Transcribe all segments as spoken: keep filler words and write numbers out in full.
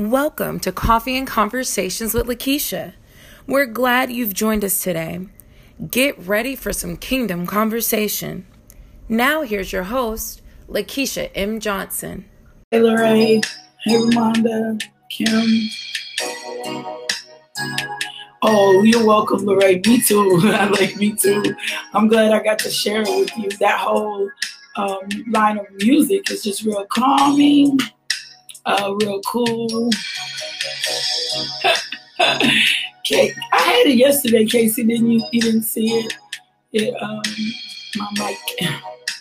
Welcome to Coffee and Conversations with LaKeisha. We're glad you've joined us today. Get ready for some kingdom conversation. Now here's your host, LaKeisha M. Johnson. Hey, Lorraine. Hey, Ramonda. Kim. Oh, you're welcome, Lorraine. Me too. I like me too. I'm glad I got to share it with you. That whole um, line of music is just real calming. Uh, real cool. Cake. I had it yesterday, Casey. Didn't you? You didn't see it? It um, my mic,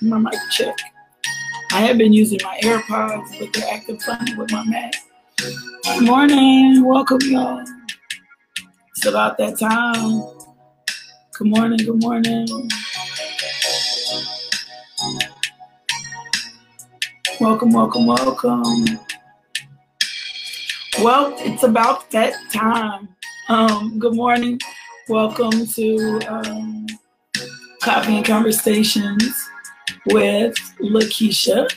my mic check. I have been using my AirPods, but they're acting funny with my Mac. Good morning, welcome y'all. It's about that time. Good morning. Good morning. Welcome. Welcome. Welcome. Well, it's about that time. Um, good morning. Welcome to um, Coffee and Conversations with LaKeisha.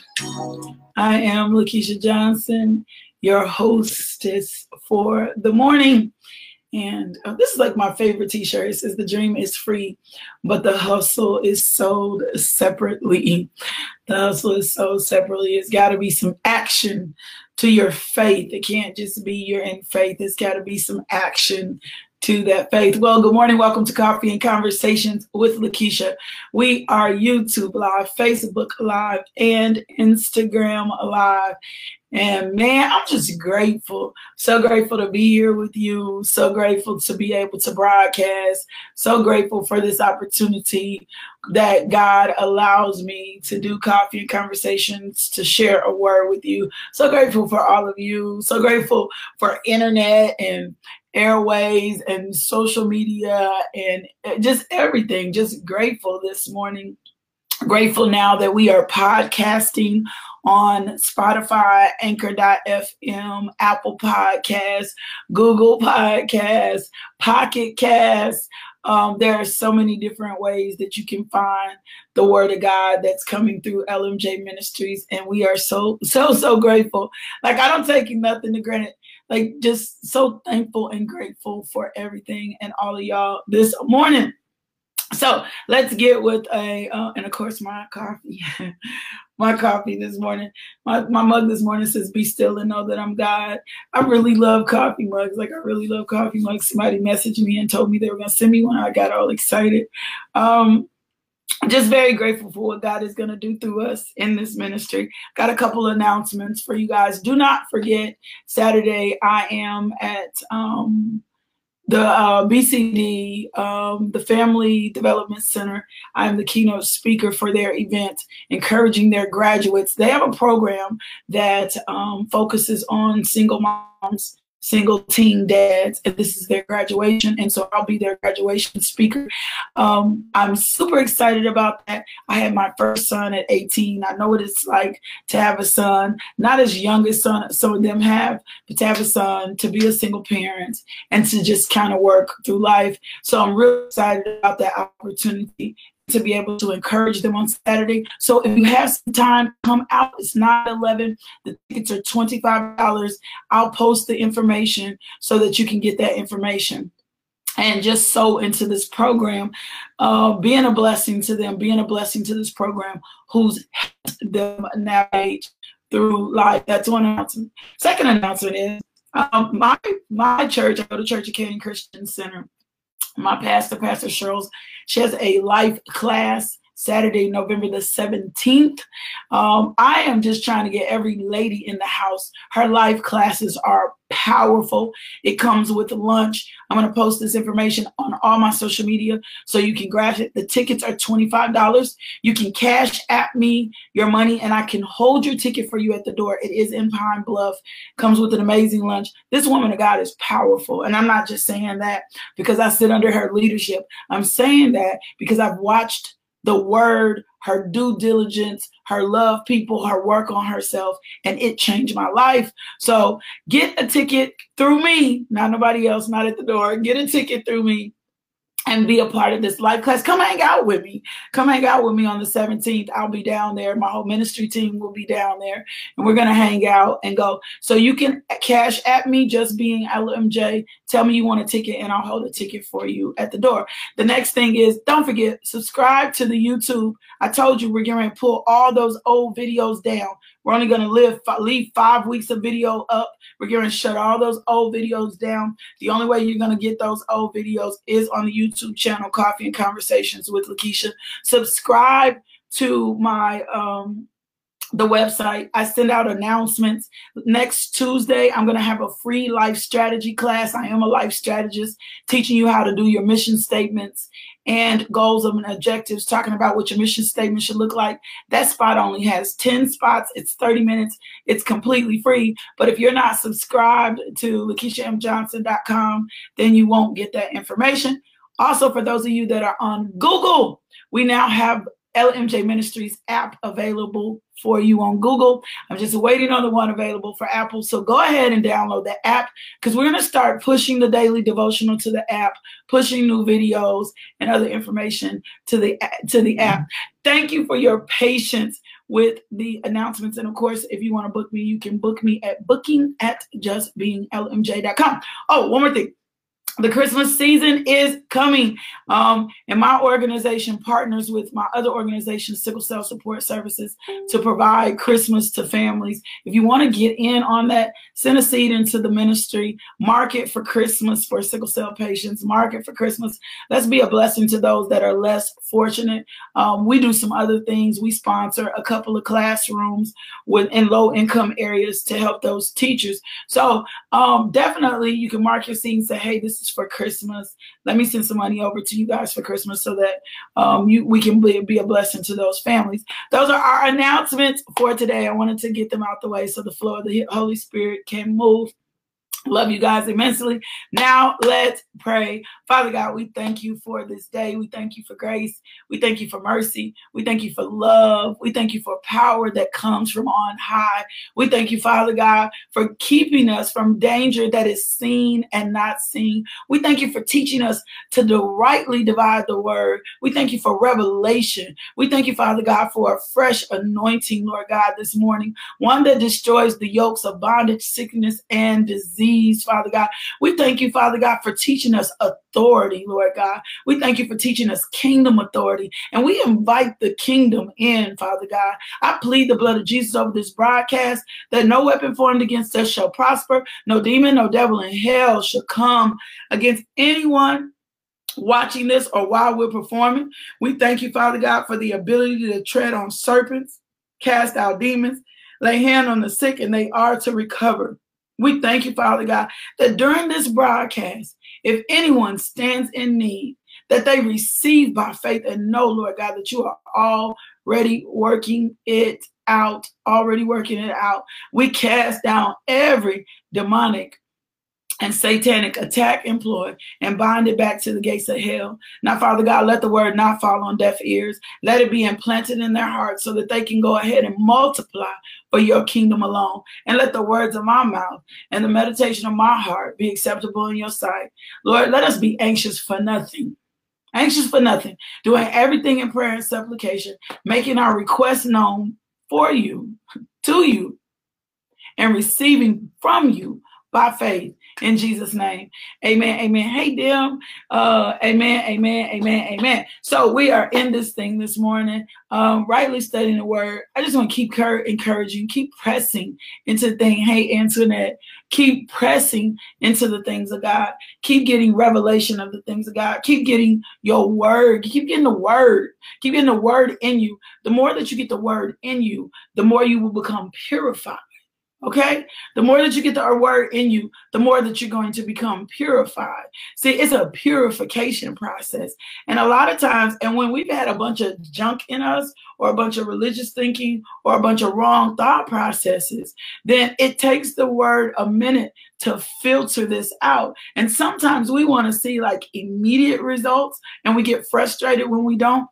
I am LaKeisha Johnson, your hostess for the morning. And uh, this is like my favorite t-shirt. It says, the dream is free, but the hustle is sold separately. The hustle is sold separately. It's got to be some action to your faith. It can't just be you're in faith. It's got to be some action to that faith. Well, good morning. Welcome to Coffee and Conversations with LaKeisha. We are YouTube Live, Facebook Live, and Instagram Live. And man, I'm just grateful. So grateful to be here with you. So grateful to be able to broadcast. So grateful for this opportunity that God allows me to do Coffee and Conversations, to share a word with you. So grateful for all of you. So grateful for internet and airways and social media and just everything. Just grateful this morning. Grateful now that we are podcasting on Spotify, Anchor dot F M, Apple Podcasts, Google Podcasts, Pocket Casts. Um, there are so many different ways that you can find the Word of God that's coming through L M J Ministries. And we are so, so, so grateful. Like, I don't take nothing to granted. Like, just so thankful and grateful for everything and all of y'all this morning. So let's get with a, uh, and of course, my coffee. My coffee this morning, my, my mug this morning says, be still and know that I'm God. I really love coffee mugs. Like, I really love coffee mugs. Somebody messaged me and told me they were going to send me one. I got all excited. Um, just very grateful for what God is going to do through us in this ministry. Got a couple announcements for you guys. Do not forget, Saturday, I am at um, the uh, B C D, um, the Family Development Center. I'm the keynote speaker for their event, encouraging their graduates. They have a program that um, focuses on single moms, single teen dads, and this is their graduation. And so I'll be their graduation speaker. Um, I'm super excited about that. I had my first son at eighteen. I know what it's like to have a son, not as young as son, some of them have, but to have a son, to be a single parent, and to just kind of work through life. So I'm really excited about that opportunity to be able to encourage them on Saturday. So if you have some time, come out. It's nine eleven. The tickets are twenty-five dollars. I'll post the information so that you can get that information and just sow into this program, uh, being a blessing to them, being a blessing to this program who's helped them navigate through life. That's one announcement. Second announcement is um, my, my church, I go to Church of Canyon Christian Center. My pastor, Pastor Cheryl, she has a life class Saturday, November the seventeenth. Um, I am just trying to get every lady in the house. Her life classes are powerful. It comes with lunch. I'm going to post this information on all my social media so you can grab it. The tickets are twenty-five dollars. You can cash app me your money and I can hold your ticket for you at the door. It is in Pine Bluff. Comes with an amazing lunch. This woman of God is powerful. And I'm not just saying that because I sit under her leadership. I'm saying that because I've watched the word, her due diligence, her love people, her work on herself, and it changed my life. So get a ticket through me, not nobody else, not at the door. Get a ticket through me. and be a part of this life class. Come hang out with me. Come hang out with me on the seventeenth. I'll be down there. My whole ministry team will be down there, and we're going to hang out and go. So you can cash at me, Just Being L M J. Tell me you want a ticket, and I'll hold a ticket for you at the door. The next thing is, don't forget, subscribe to the YouTube. I told you we're going to pull all those old videos down. We're only going to live, leave five weeks of video up. We're going to shut all those old videos down. The only way you're going to get those old videos is on the YouTube channel, Coffee and Conversations with LaKeisha. Subscribe to my um, the website. I send out announcements. Next Tuesday, I'm going to have a free life strategy class. I am a life strategist, teaching you how to do your mission statements and goals and objectives, talking about what your mission statement should look like. That spot only has ten spots. It's thirty minutes. It's completely free. But if you're not subscribed to Lakeisha M Johnson dot com, then you won't get that information. Also, for those of you that are on Google, we now have L M J Ministries app available for you on Google. I'm just waiting on the one available for Apple. So go ahead and download the app, because we're going to start pushing the daily devotional to the app, pushing new videos and other information to the to the app. Thank you for your patience with the announcements. And of course, if you want to book me, you can book me at booking at just being L M J dot com. Oh, one more thing. The Christmas season is coming, um, and my organization partners with my other organization, Sickle Cell Support Services, to provide Christmas to families. If you want to get in on that, send a seed into the ministry. Market for Christmas for sickle cell patients. Market for Christmas. Let's be a blessing to those that are less fortunate. Um, we do some other things. We sponsor a couple of classrooms within low-income areas to help those teachers. So um, definitely you can mark your seed and say, hey, this for Christmas. Let me send some money over to you guys for Christmas so that um, you, we can be, be a blessing to those families. Those are our announcements for today. I wanted to get them out the way so the flow of the Holy Spirit can move. Love you guys immensely. Now let's pray. Father God, we thank you for this day. We thank you for grace. We thank you for mercy. We thank you for love. We thank you for power that comes from on high. We thank you, Father God, for keeping us from danger that is seen and not seen. We thank you for teaching us to rightly divide the word. We thank you for revelation. We thank you, Father God, for a fresh anointing, Lord God, this morning, one that destroys the yokes of bondage, sickness, and disease. Father God, we thank you, Father God, for teaching us authority, Lord God. We thank you for teaching us kingdom authority, and we invite the kingdom in, Father God. I plead the blood of Jesus over this broadcast, that no weapon formed against us shall prosper. No demon, no devil in hell shall come against anyone watching this or while we're performing. We thank you, Father God, for the ability to tread on serpents, cast out demons, lay hand on the sick, and they are to recover. We thank you, Father God, that during this broadcast, if anyone stands in need, that they receive by faith and know, Lord God, that you are already working it out, already working it out. We cast down every demonic and satanic attack employed and bind it back to the gates of hell. Now, Father God, let the word not fall on deaf ears. Let it be implanted in their hearts so that they can go ahead and multiply for your kingdom alone. And let the words of my mouth and the meditation of my heart be acceptable in your sight. Lord, let us be anxious for nothing. Anxious for nothing. Doing everything in prayer and supplication, making our requests known for you, to you, and receiving from you by faith. In Jesus' name, amen, amen. Hey, Dim, uh, amen, amen, amen, amen. So we are in this thing this morning, um, rightly studying the word. I just want to keep encouraging, keep pressing into the thing. Hey, Antoinette, keep pressing into the things of God. Keep getting revelation of the things of God. Keep getting your word. Keep getting the word. Keep getting the word in you. The more that you get the word in you, the more you will become purified. Okay, the more that you get the word in you, the more that you're going to become purified. See, it's a purification process. And a lot of times, and when we've had a bunch of junk in us or a bunch of religious thinking or a bunch of wrong thought processes, then it takes the word a minute to filter this out. And sometimes we want to see like immediate results, and we get frustrated when we don't.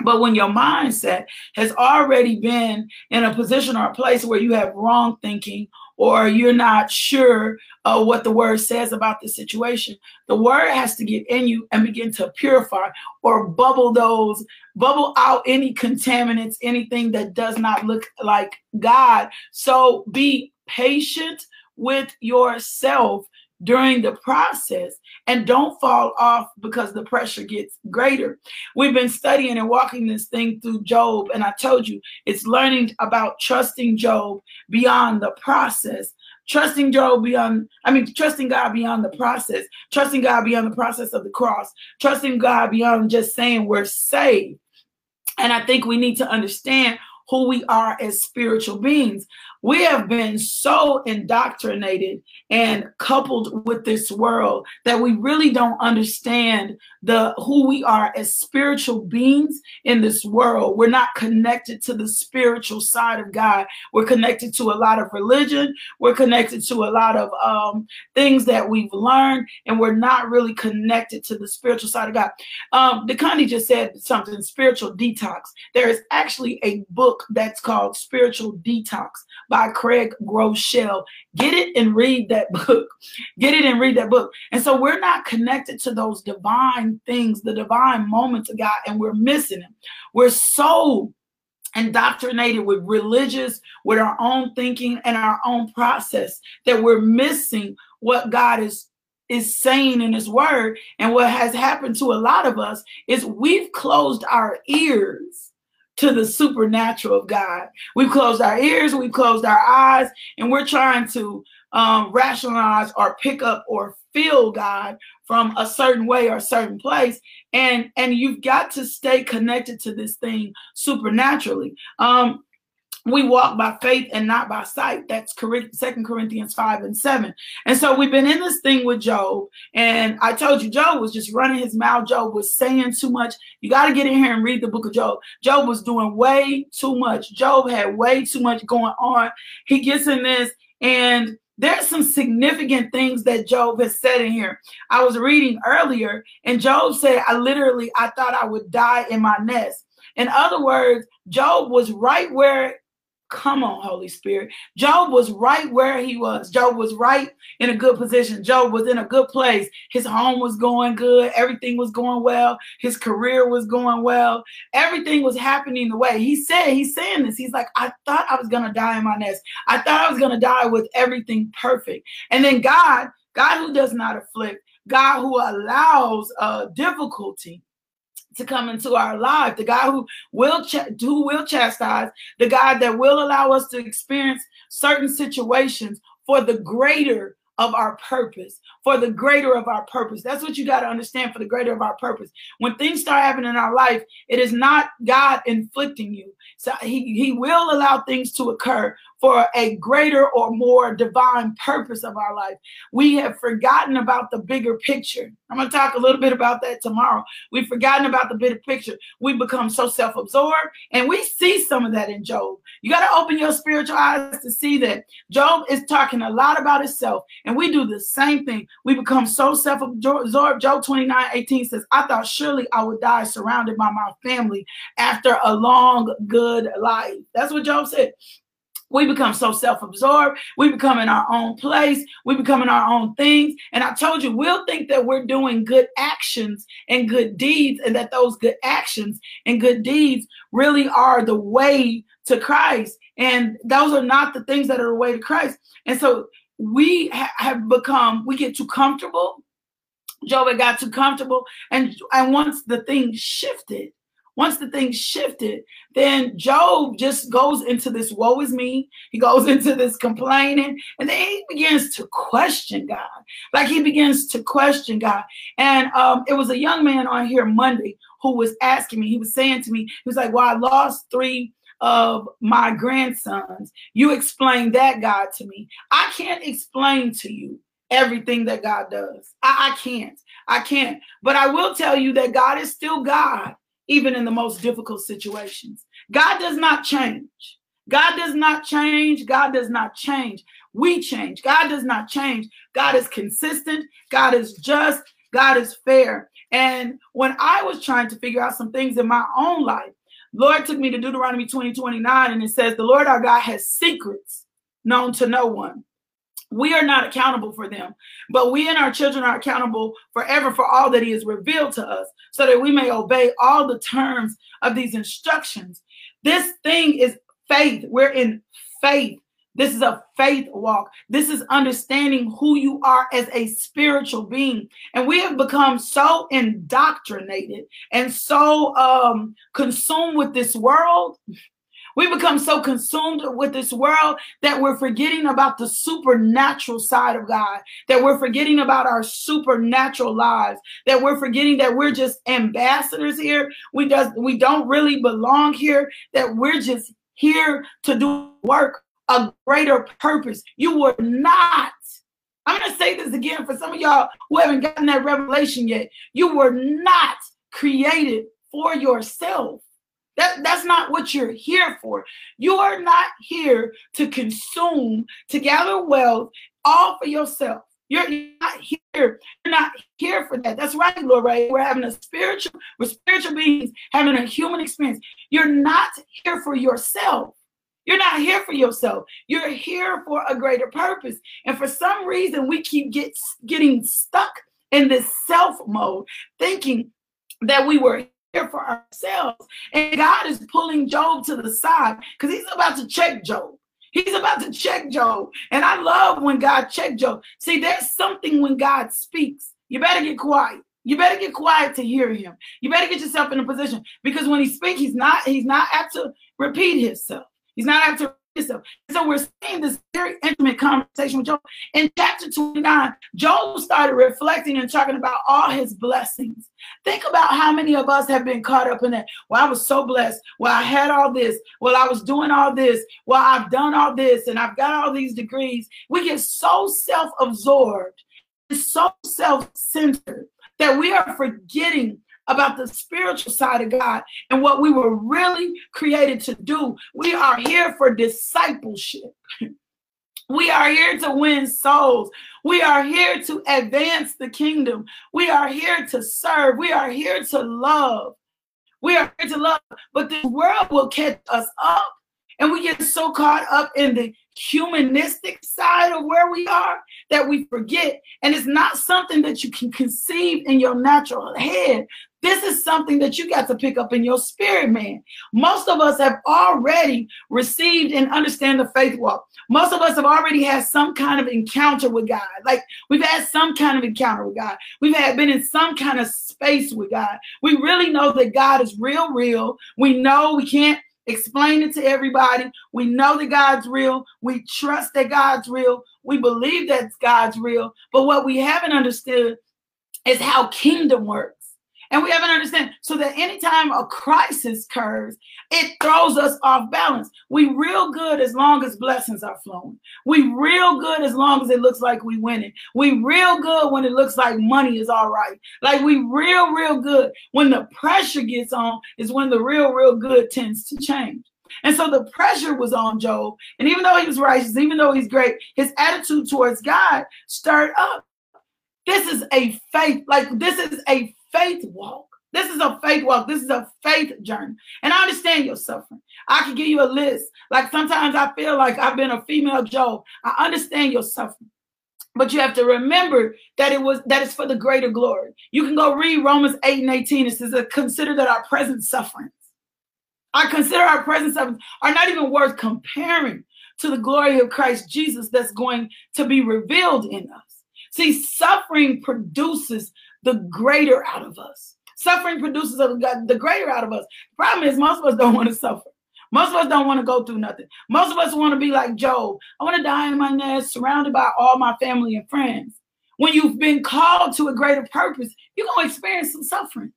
But when your mindset has already been in a position or a place where you have wrong thinking or you're not sure uh, what the word says about the situation, the word has to get in you and begin to purify or bubble those, bubble out any contaminants, anything that does not look like God. So be patient with yourself during the process, and don't fall off because the pressure gets greater. We've been studying and walking this thing through Job, and I told you it's learning about trusting Job beyond the process, trusting Job beyond, I mean, trusting God beyond the process, trusting God beyond the process of the cross, trusting God beyond just saying we're saved. And I think we need to understand who we are as spiritual beings. We have been so indoctrinated and coupled with this world that we really don't understand the who we are as spiritual beings in this world. We're not connected to the spiritual side of God. We're connected to a lot of religion. We're connected to a lot of um, things that we've learned, and we're not really connected to the spiritual side of God. Um, DeConnie just said something, spiritual detox. There is actually a book that's called Spiritual Detox by Craig Groeschel. Get it and read that book. Get it and read that book. And so we're not connected to those divine things, the divine moments of God, and we're missing them. We're so indoctrinated with religious, with our own thinking and our own process that we're missing what God is is saying in his word. And what has happened to a lot of us is we've closed our ears to the supernatural of God. We've closed our ears, we've closed our eyes, and we're trying to um, rationalize or pick up or feel God from a certain way or a certain place. And, and you've got to stay connected to this thing supernaturally. Um, We walk by faith and not by sight. That's Second Corinthians five and seven. And so we've been in this thing with Job. And I told you, Job was just running his mouth. Job was saying too much. You got to get in here and read the book of Job. Job was doing way too much. Job had way too much going on. He gets in this, and there's some significant things that Job has said in here. I was reading earlier, and Job said, I literally, I thought I would die in my nest. In other words, Job was right where Come on, Holy Spirit. Job was right where he was. Job was right in a good position. Job was in a good place. His home was going good. Everything was going well. His career was going well. Everything was happening the way he said. He's saying this. He's like, I thought I was going to die in my nest. I thought I was going to die with everything perfect. And then God, God who does not afflict, God who allows uh, difficulty to come into our life, the God who will ch- who will chastise, the God that will allow us to experience certain situations for the greater of our purpose, for the greater of our purpose. That's what you got to understand, for the greater of our purpose. When things start happening in our life, it is not God inflicting you. So he, he will allow things to occur for a greater or more divine purpose of our life. We have forgotten about the bigger picture. I'm going to talk a little bit about that tomorrow. We've forgotten about the bigger picture. We become so self-absorbed, and we see some of that in Job. You got to open your spiritual eyes to see that Job is talking a lot about himself, and we do the same thing. We become so self-absorbed. Job twenty-nine eighteen says, I thought surely I would die surrounded by my family after a long, good life. That's what Job said. We become so self-absorbed. We become in our own place. We become in our own things. And I told you, we'll think that we're doing good actions and good deeds, and that those good actions and good deeds really are the way to Christ. And those are not the things that are the way to Christ. And so we ha- have become, we get too comfortable. Job had got too comfortable. And, and once the thing shifted, Once the thing shifted, then Job just goes into this woe is me. He goes into this complaining, and then he begins to question God. Like he begins to question God. And um, it was a young man on here Monday who was asking me, he was saying to me, he was like, well, I lost three of my grandsons. You explain that, God, to me. I can't explain to you everything that God does. I, I can't. I can't. But I will tell you that God is still God. Even in the most difficult situations, God does not change. God does not change. God does not change. We change. God does not change. God is consistent. God is just. God is fair. And when I was trying to figure out some things in my own life, Lord took me to Deuteronomy twenty twenty-nine, and it says, the Lord our God has secrets known to no one. We are not accountable for them, but we and our children are accountable forever for all that he has revealed to us, so that we may obey all the terms of these instructions. This thing is faith. We're in faith. This is a faith walk. This is understanding who you are as a spiritual being. And we have become so indoctrinated and so um, consumed with this world. We become so consumed with this world that we're forgetting about the supernatural side of God, that we're forgetting about our supernatural lives, that we're forgetting that we're just ambassadors here. We, does, we don't really belong here, that we're just here to do work, a greater purpose. You were not, I'm going to say this again for some of y'all who haven't gotten that revelation yet, you were not created for yourself. That, that's not what you're here for. You are not here to consume, to gather wealth, all for yourself. You're not here. You're not here for that. That's right, Lord, right? We're having a spiritual, we're spiritual beings having a human experience. You're not here for yourself. You're not here for yourself. You're here for a greater purpose. And for some reason, we keep get, getting stuck in this self mode, thinking that we were here for ourselves. And God is pulling Job to the side because he's about to check Job. He's about to check Job. And I love when God checks Job. See, there's something when God speaks. You better get quiet. You better get quiet to hear him. You better get yourself in a position, because when he speaks, he's not, he's not apt to repeat himself. He's not out to himself. So we're seeing this very intimate conversation with Job. In chapter twenty-nine, Job started reflecting and talking about all his blessings. Think about how many of us have been caught up in that. Well, I was so blessed. Well, I had all this. Well, I was doing all this. Well, I've done all this, and I've got all these degrees. We get so self-absorbed and so self-centered that we are forgetting about the spiritual side of God and what we were really created to do. We are here for discipleship. We are here to win souls. We are here to advance the kingdom. We are here to serve. We are here to love. We are here to love. But the world will catch us up, and we get so caught up in the humanistic side of where we are that we forget. And it's not something that you can conceive in your natural head. This is something that you got to pick up in your spirit, man. Most of us have already received and understand the faith walk. Most of us have already had some kind of encounter with God. Like, we've had some kind of encounter with God. We've had been in some kind of space with God. We really know that God is real, real. We know we can't explain it to everybody. We know that God's real. We trust that God's real. We believe that God's real. But what we haven't understood is how kingdom works. And we haven't understood so that anytime a crisis occurs, it throws us off balance. We real good as long as blessings are flowing. We real good as long as it looks like we winning. We real good when it looks like money is all right. Like, we real, real good. When the pressure gets on is when the real, real good tends to change. And so the pressure was on Job. And even though he was righteous, even though he's great, his attitude towards God stirred up. This is a faith, like this is a faith walk. This is a faith walk. This is a faith journey. And I understand your suffering. I can give you a list. Like, sometimes I feel like I've been a female Job. I understand your suffering. But you have to remember that it was that it's for the greater glory. You can go read Romans eight and eighteen. It says, consider that our present sufferings. I consider our present sufferings are not even worth comparing to the glory of Christ Jesus that's going to be revealed in us. See, suffering produces the greater out of us. Suffering produces the greater out of us. The problem is, most of us don't want to suffer. Most of us don't want to go through nothing. Most of us want to be like Job. I want to die in my nest, surrounded by all my family and friends. When you've been called to a greater purpose, you're going to experience some suffering.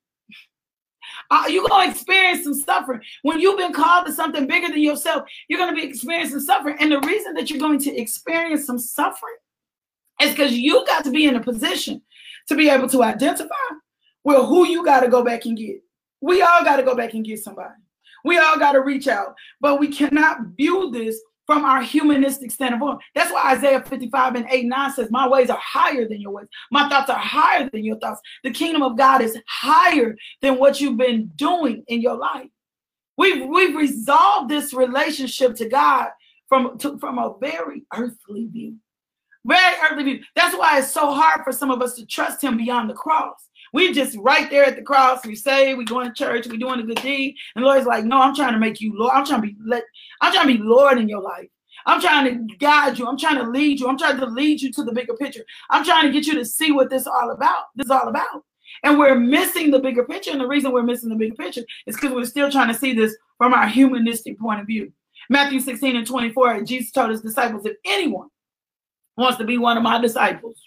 Uh, you're going to experience some suffering. When you've been called to something bigger than yourself, you're going to be experiencing suffering. And the reason that you're going to experience some suffering, it's because you got to be in a position to be able to identify with who you got to go back and get. We all got to go back and get somebody. We all got to reach out. But we cannot view this from our humanistic standpoint. That's why Isaiah fifty-five and eight and nine says, my ways are higher than your ways. My thoughts are higher than your thoughts. The kingdom of God is higher than what you've been doing in your life. We've, we've resolved this relationship to God from, to, from a very earthly view. Very earthly view. That's why it's so hard for some of us to trust him beyond the cross. We're just right there at the cross. We say we going to church. We're doing a good deed. And the Lord's like, no, I'm trying to make you Lord. I'm trying to be let. I'm trying to be Lord in your life. I'm trying to guide you. I'm trying to lead you. I'm trying to lead you to the bigger picture. I'm trying to get you to see what this all about. This is all about. And we're missing the bigger picture. And the reason we're missing the bigger picture is because we're still trying to see this from our humanistic point of view. Matthew sixteen and twenty-four, Jesus told his disciples, if anyone wants to be one of my disciples,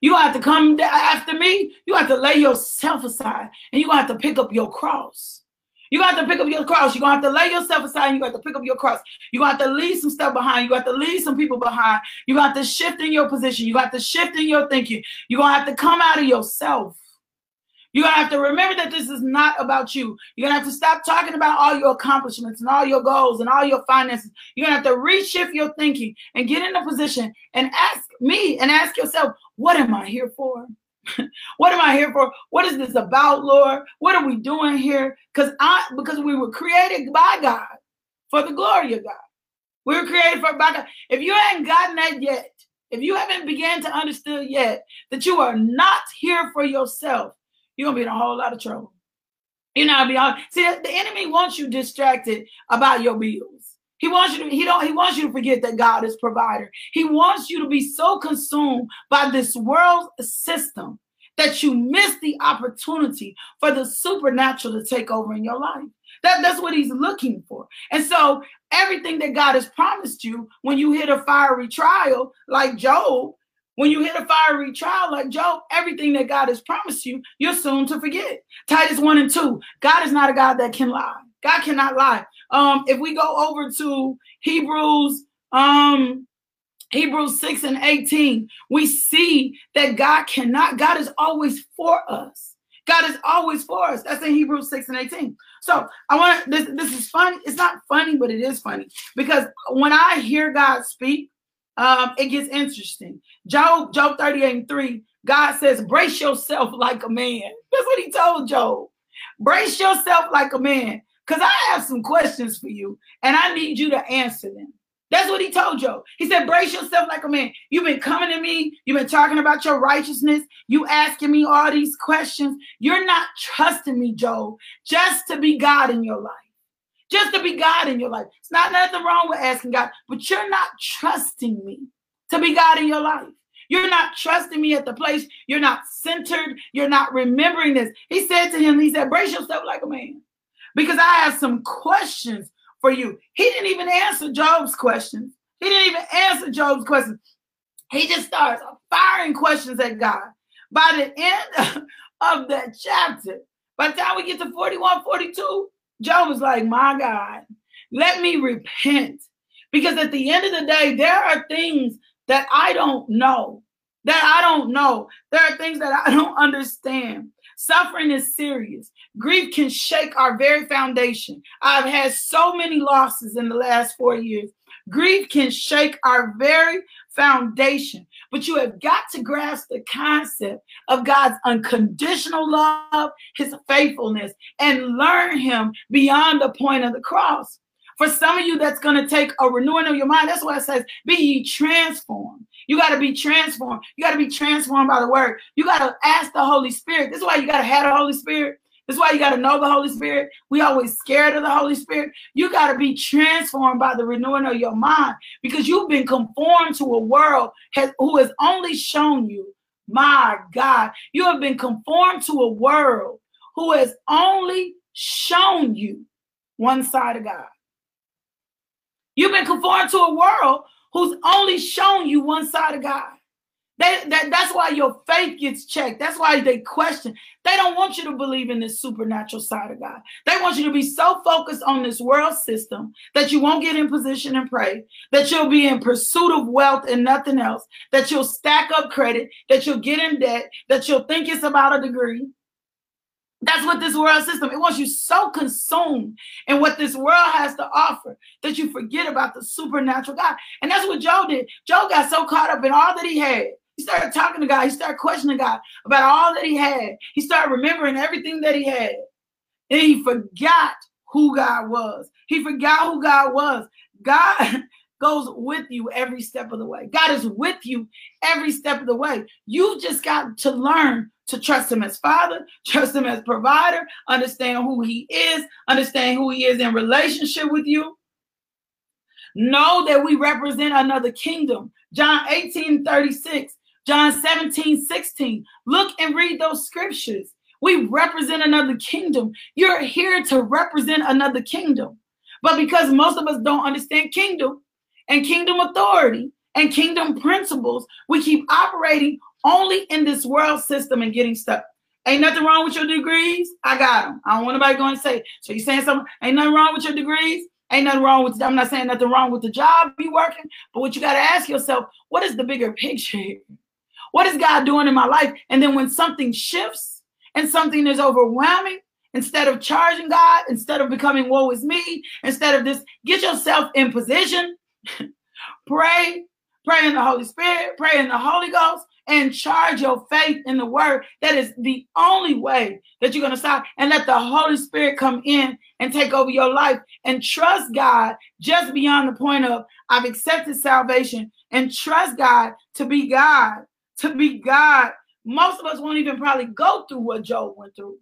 you have to come after me. You have to lay yourself aside and you have to pick up your cross. You have to pick up your cross. You're going to have to lay yourself aside and you have to pick up your cross. You have to leave some stuff behind. You have to leave some people behind. You have to shift in your position. You have to shift in your thinking. You're going to have to come out of yourself. You're going to have to remember that this is not about you. You're going to have to stop talking about all your accomplishments and all your goals and all your finances. You're going to have to reshift your thinking and get in a position and ask me and ask yourself, what am I here for? What am I here for? What is this about, Lord? What are we doing here? Because I, because we were created by God for the glory of God. We were created for by God. If you haven't gotten that yet, if you haven't began to understand yet that you are not here for yourself, you're gonna be in a whole lot of trouble. You're not gonna be. See, the enemy wants you distracted about your bills. He wants you to. He don't. He wants you to forget that God is provider. He wants you to be so consumed by this world system that you miss the opportunity for the supernatural to take over in your life. That, that's what he's looking for. And so everything that God has promised you, when you hit a fiery trial like Job, when you hit a fiery trial like Job, everything that God has promised you, you're soon to forget. Titus one and two, God is not a God that can lie. God cannot lie. Um, if we go over to Hebrews, um, Hebrews six and eighteen, we see that God cannot, God is always for us. God is always for us. That's in Hebrews six and eighteen. So I want this, this is funny. It's not funny, but it is funny because when I hear God speak, um, it gets interesting. Job, Job thirty-eight and three, God says, brace yourself like a man. That's what he told Job. Brace yourself like a man. Because I have some questions for you, and I need you to answer them. That's what he told Job. He said, brace yourself like a man. You've been coming to me. You've been talking about your righteousness. You asking me all these questions. You're not trusting me, Job, just to be God in your life. Just to be God in your life. It's not nothing wrong with asking God, but you're not trusting me to be God in your life. You're not trusting me at the place. You're not centered. You're not remembering this. He said to him, he said, brace yourself like a man. Because I have some questions for you. He didn't even answer Job's questions. He didn't even answer Job's questions. He just starts firing questions at God. By the end of that chapter, by the time we get to forty-one, forty-two, Job was like, my God, let me repent. Because at the end of the day, there are things that I don't know, that I don't know. There are things that I don't understand. Suffering is serious. Grief can shake our very foundation. I've had so many losses in the last four years. Grief can shake our very foundation. But you have got to grasp the concept of God's unconditional love, his faithfulness, and learn him beyond the point of the cross. For some of you, that's going to take a renewing of your mind. That's why it says, be ye transformed. You got to be transformed. You got to be transformed by the word. You got to ask the Holy Spirit. This is why you got to have the Holy Spirit. This is why you got to know the Holy Spirit. We always scared of the Holy Spirit. You got to be transformed by the renewing of your mind because you've been conformed to a world has, who has only shown you, my God, you have been conformed to a world who has only shown you one side of God. You've been conformed to a world who's only shown you one side of God. They, that, that's why your faith gets checked. That's why they question. They don't want you to believe in this supernatural side of God. They want you to be so focused on this world system that you won't get in position and pray, that you'll be in pursuit of wealth and nothing else, that you'll stack up credit, that you'll get in debt, that you'll think it's about a degree. That's what this world system, it wants you so consumed in what this world has to offer that you forget about the supernatural God. And that's what Job did. Job got so caught up in all that he had. He started talking to God. He started questioning God about all that he had. He started remembering everything that he had. And he forgot who God was. He forgot who God was. God goes with you every step of the way. God is with you every step of the way. You've just got to learn to trust him as Father, trust him as provider, understand who he is, understand who he is in relationship with you. Know that we represent another kingdom. John eighteen thirty-six, John seventeen sixteen. Look and read those scriptures. We represent another kingdom. You're here to represent another kingdom. But because most of us don't understand kingdom and kingdom authority and kingdom principles, we keep operating only in this world system and getting stuck. Ain't nothing wrong with your degrees. I got them. I don't want nobody going to say it. So you're saying something, ain't nothing wrong with your degrees. Ain't nothing wrong with, I'm not saying nothing wrong with the job you working, but what you got to ask yourself, what is the bigger picture here? What is God doing in my life? And then when something shifts and something is overwhelming, instead of charging God, instead of becoming woe is me, instead of this, get yourself in position, pray, pray in the Holy Spirit, pray in the Holy Ghost, and charge your faith in the word. That is the only way that you're going to stop, and let the Holy Spirit come in and take over your life, and trust God just beyond the point of I've accepted salvation, and trust God to be God, to be God. Most of us won't even probably go through what Job went through.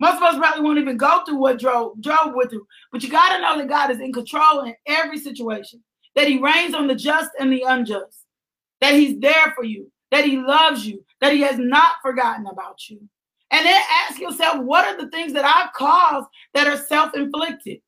Most of us probably won't even go through what Job, Job went through. But you got to know that God is in control in every situation, that he reigns on the just and the unjust, that he's there for you, that he loves you, that he has not forgotten about you. And then ask yourself, what are the things that I've caused that are self-inflicted?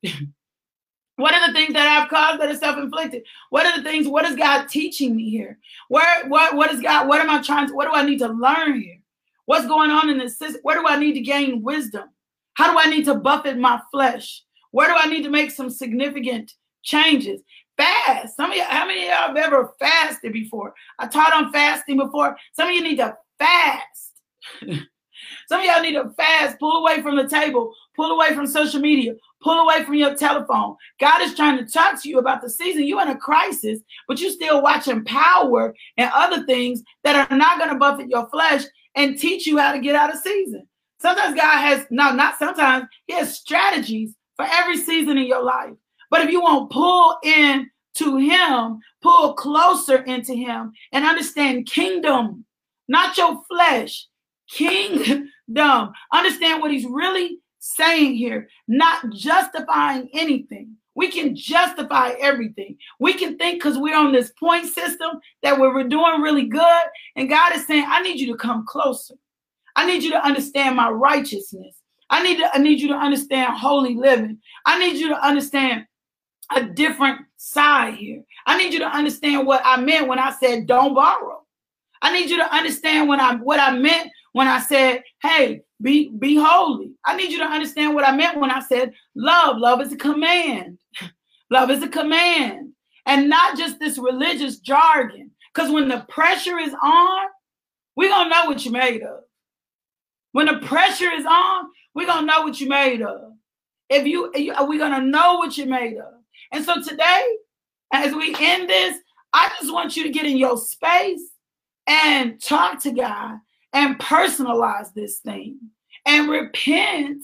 What are the things that I've caused that are self-inflicted? What are the things, what is God teaching me here? Where, what, what is God, what am I trying to, what do I need to learn here? What's going on in this system? Where do I need to gain wisdom? How do I need to buffet my flesh? Where do I need to make some significant changes? Fast. Some of you, how many of y'all have ever fasted before? I taught on fasting before. Some of you need to fast. Some of y'all need to fast. Pull away from the table. Pull away from social media. Pull away from your telephone. God is trying to talk to you about the season. You're in a crisis, but you're still watching Power and other things that are not going to buffet your flesh and teach you how to get out of season. Sometimes God has, no, not sometimes, he has strategies for every season in your life. But if you won't pull in to him, pull closer into him, and understand kingdom, not your flesh, kingdom. Understand what he's really saying here, not justifying anything. We can justify everything. We can think because we're on this point system that we're doing really good. And God is saying, I need you to come closer. I need you to understand my righteousness. I need to, I need you to understand holy living. I need you to understand a different side here. I need you to understand what I meant when I said don't borrow. I need you to understand when I, what I meant when I said, hey, be, be holy. I need you to understand what I meant when I said love. Love is a command. Love is a command. And not just this religious jargon. Because when the pressure is on, we're going to know what you're made of. When the pressure is on, we're going to know what you're made of. If you, we're going to know what you're made of. And so today, as we end this, I just want you to get in your space and talk to God and personalize this thing and repent.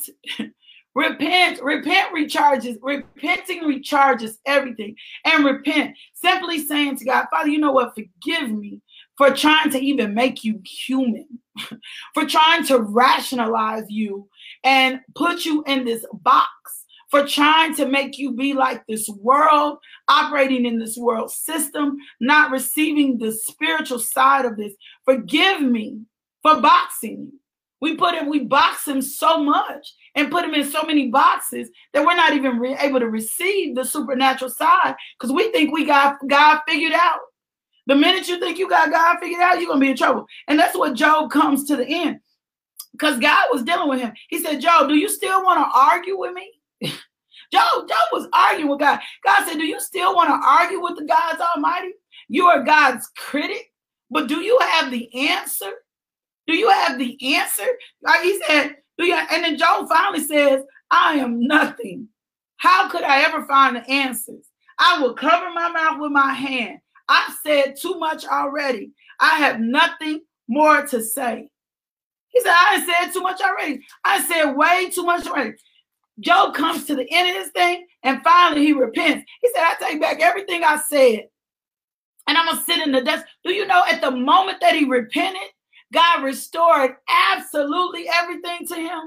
Repent, repent recharges, repenting recharges everything, and repent. Simply saying to God, Father, you know what? Forgive me for trying to even make you human, for trying to rationalize you and put you in this box, for trying to make you be like this world, operating in this world system, not receiving the spiritual side of this. Forgive me for boxing you. We put him, we box him so much and put him in so many boxes that we're not even re- able to receive the supernatural side, because we think we got God figured out. The minute you think you got God figured out, you're going to be in trouble. And that's what Job comes to the end, because God was dealing with him. He said, Job, do you still want to argue with me? Job, Job was arguing with God. God said, do you still want to argue with the God's Almighty? You are God's critic, but do you have the answer? Do you have the answer? Like he said, do you? And then Job finally says, I am nothing. How could I ever find the answers? I will cover my mouth with my hand. I've said too much already. I have nothing more to say. He said, I said too much already. I said way too much already. Job comes to the end of this thing, and finally he repents. He said, I take back everything I said, and I'm going to sit in the dust. Do you know at the moment that he repented, God restored absolutely everything to him?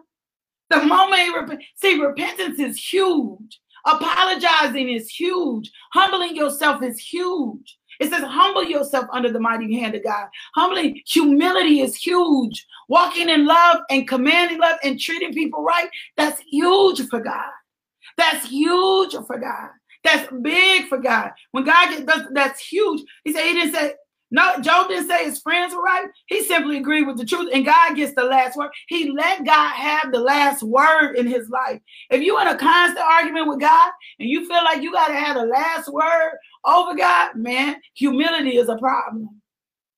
The moment he repented. See, repentance is huge. Apologizing is huge. Humbling yourself is huge. It says humble yourself under the mighty hand of God. Humbling, humility is huge. Walking in love and commanding love and treating people right, that's huge for God. That's huge for God. That's big for God. When God gets, that's, that's huge. He said, he didn't say, no, Job didn't say his friends were right. He simply agreed with the truth, and God gets the last word. He let God have the last word in his life. If you're in a constant argument with God and you feel like you got to have the last word over God, man, humility is a problem.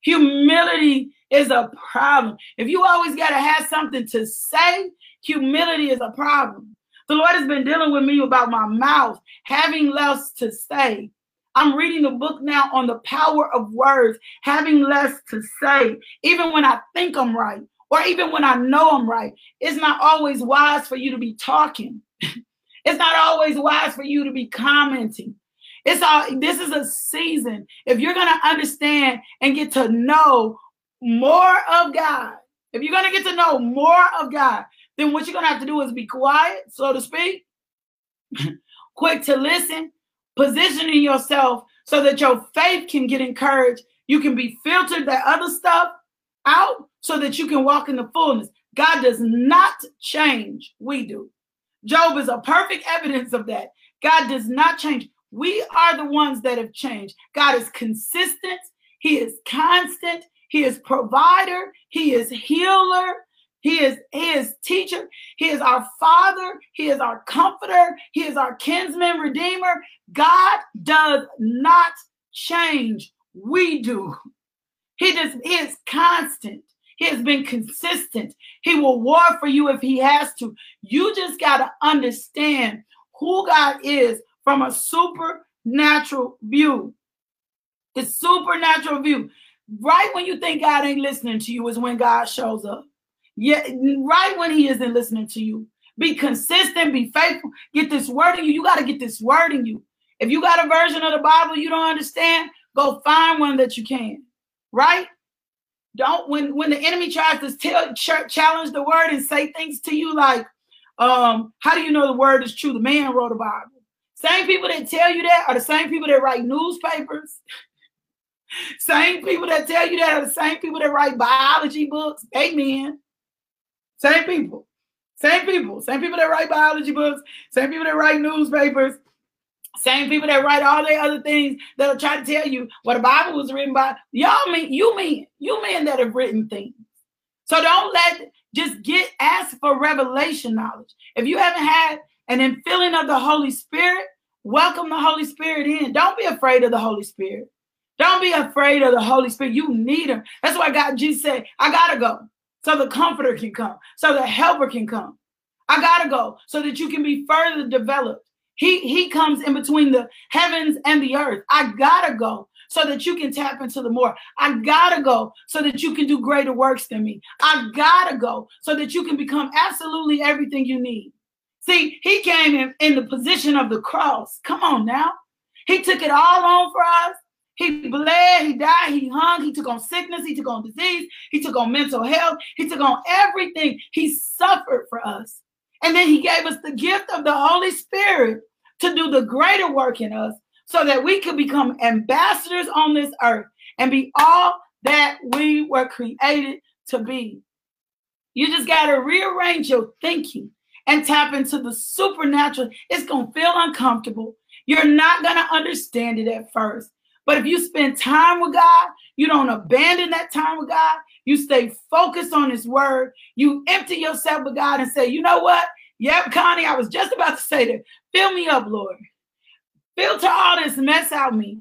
Humility is a problem. If you always got to have something to say, humility is a problem. The Lord has been dealing with me about my mouth, having less to say. I'm reading a book now on the power of words, having less to say, even when I think I'm right, or even when I know I'm right. It's not always wise for you to be talking. It's not always wise for you to be commenting. It's all, this is a season. If you're going to understand and get to know more of God, if you're going to get to know more of God, then what you're going to have to do is be quiet, so to speak, quick to listen, positioning yourself so that your faith can get encouraged. You can be filtered that other stuff out so that you can walk in the fullness. God does not change. We do. Job is a perfect evidence of that. God does not change. We are the ones that have changed. God is consistent. He is constant. He is provider. He is healer. He is, he is teacher. He is our father. He is our comforter. He is our kinsman redeemer. God does not change. We do. He, does, he is constant. He has been consistent. He will war for you if he has to. You just got to understand who God is from a supernatural view. The supernatural view. Right when you think God ain't listening to you is when God shows up. Yeah, right when he isn't listening to you. Be consistent, be faithful. Get this word in you. You got to get this word in you. If you got a version of the Bible you don't understand, go find one that you can. Right? Don't when when the enemy tries to tell challenge the word and say things to you like, um, how do you know the word is true? The man wrote the Bible. Same people that tell you that are the same people that write newspapers. Same people that tell you that are the same people that write biology books. Amen. Same people, same people, same people that write biology books, same people that write newspapers, same people that write all the other things that'll try to tell you what the Bible was written by. Y'all mean, you mean, you mean that have written things. So don't let, just get, ask for revelation knowledge. If you haven't had an infilling of the Holy Spirit, welcome the Holy Spirit in. Don't be afraid of the Holy Spirit. Don't be afraid of the Holy Spirit. You need him. That's why God Jesus said, I gotta go. So the comforter can come, so the helper can come. I gotta go so that you can be further developed. He, he comes in between the heavens and the earth. I gotta go so that you can tap into the more. I gotta go so that you can do greater works than me. I gotta go so that you can become absolutely everything you need. See, he came in, in the position of the cross. Come on now. He took it all on for us. He bled, he died, he hung, he took on sickness, he took on disease, he took on mental health, he took on everything. He suffered for us. And then he gave us the gift of the Holy Spirit to do the greater work in us so that we could become ambassadors on this earth and be all that we were created to be. You just got to rearrange your thinking and tap into the supernatural. It's going to feel uncomfortable. You're not going to understand it at first. But if you spend time with God, you don't abandon that time with God. You stay focused on his word. You empty yourself with God and say, you know what? Yep, Connie, I was just about to say that. Fill me up, Lord. Filter all this mess out of me.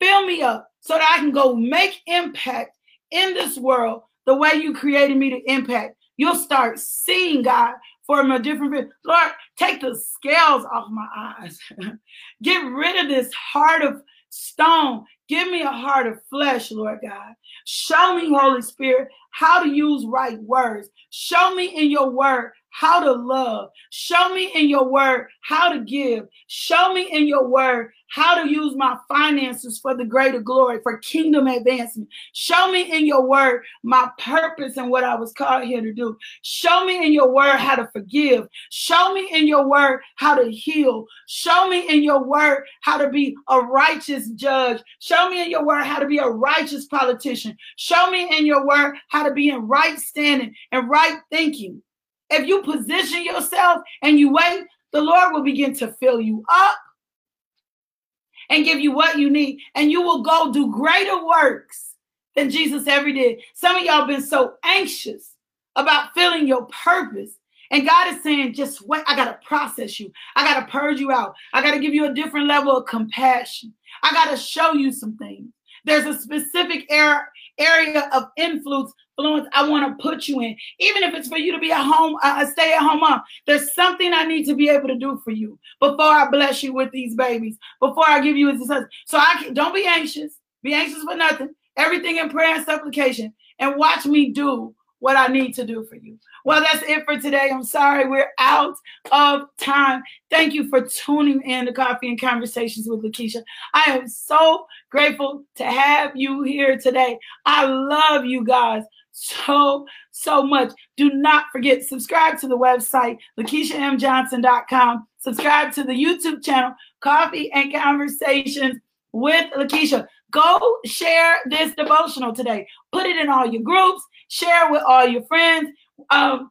Fill me up so that I can go make impact in this world the way you created me to impact. You'll start seeing God from a different, Lord, take the scales off my eyes. Get rid of this heart of stone. Give me a heart of flesh, Lord God. Show me, Holy Spirit, how to use right words. Show me in your word how to love. Show me in your word how to give. Show me in your word how to use my finances for the greater glory, for kingdom advancement. Show me in your word my purpose and what I was called here to do. Show me in your word how to forgive. Show me in your word how to heal. Show me in your word how to be a righteous judge. Show me in your word how to be a righteous politician. Show me in your word how to be in right standing and right thinking. If you position yourself and you wait, the Lord will begin to fill you up and give you what you need, and you will go do greater works than Jesus ever did. Some of y'all been so anxious about filling your purpose, and God is saying, just wait. I got to process you. I got to purge you out. I got to give you a different level of compassion. I got to show you some things. There's a specific area of influence I want to put you in, even if it's for you to be a home, a stay-at-home mom. There's something I need to be able to do for you before I bless you with these babies, before I give you his assistance. So I can, don't be anxious. Be anxious for nothing. Everything in prayer and supplication, and watch me do what I need to do for you. Well, that's it for today. I'm sorry we're out of time. Thank you for tuning in to Coffee and Conversations with LaKeisha. I am so grateful to have you here today. I love you guys so, so much. Do not forget, subscribe to the website, Lakeisha M Johnson dot com. Subscribe to the YouTube channel, Coffee and Conversations with LaKeisha. Go share this devotional today. Put it in all your groups. Share with all your friends. Um,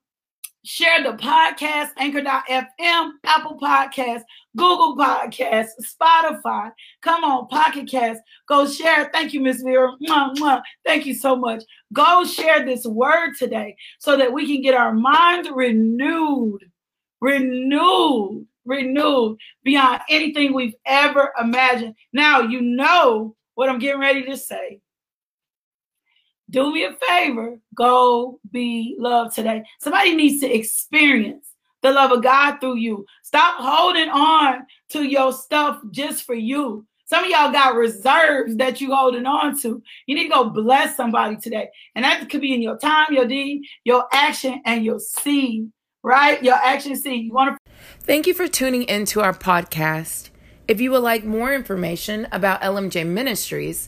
share the podcast, anchor dot f m, Apple Podcasts, Google Podcasts, Spotify. Come on, Pocket Cast. Go share. Thank you, Miss Vera. Mwah, mwah. Thank you so much. Go share this word today so that we can get our minds renewed, renewed, renewed beyond anything we've ever imagined. Now, you know what I'm getting ready to say. Do me a favor, go be loved today. Somebody needs to experience the love of God through you. Stop holding on to your stuff just for you. Some of y'all got reserves that you're holding on to. You need to go bless somebody today. And that could be in your time, your deed, your action, and your seed, right? Your action seed. You want to. Thank you for tuning into our podcast. If you would like more information about L M J Ministries,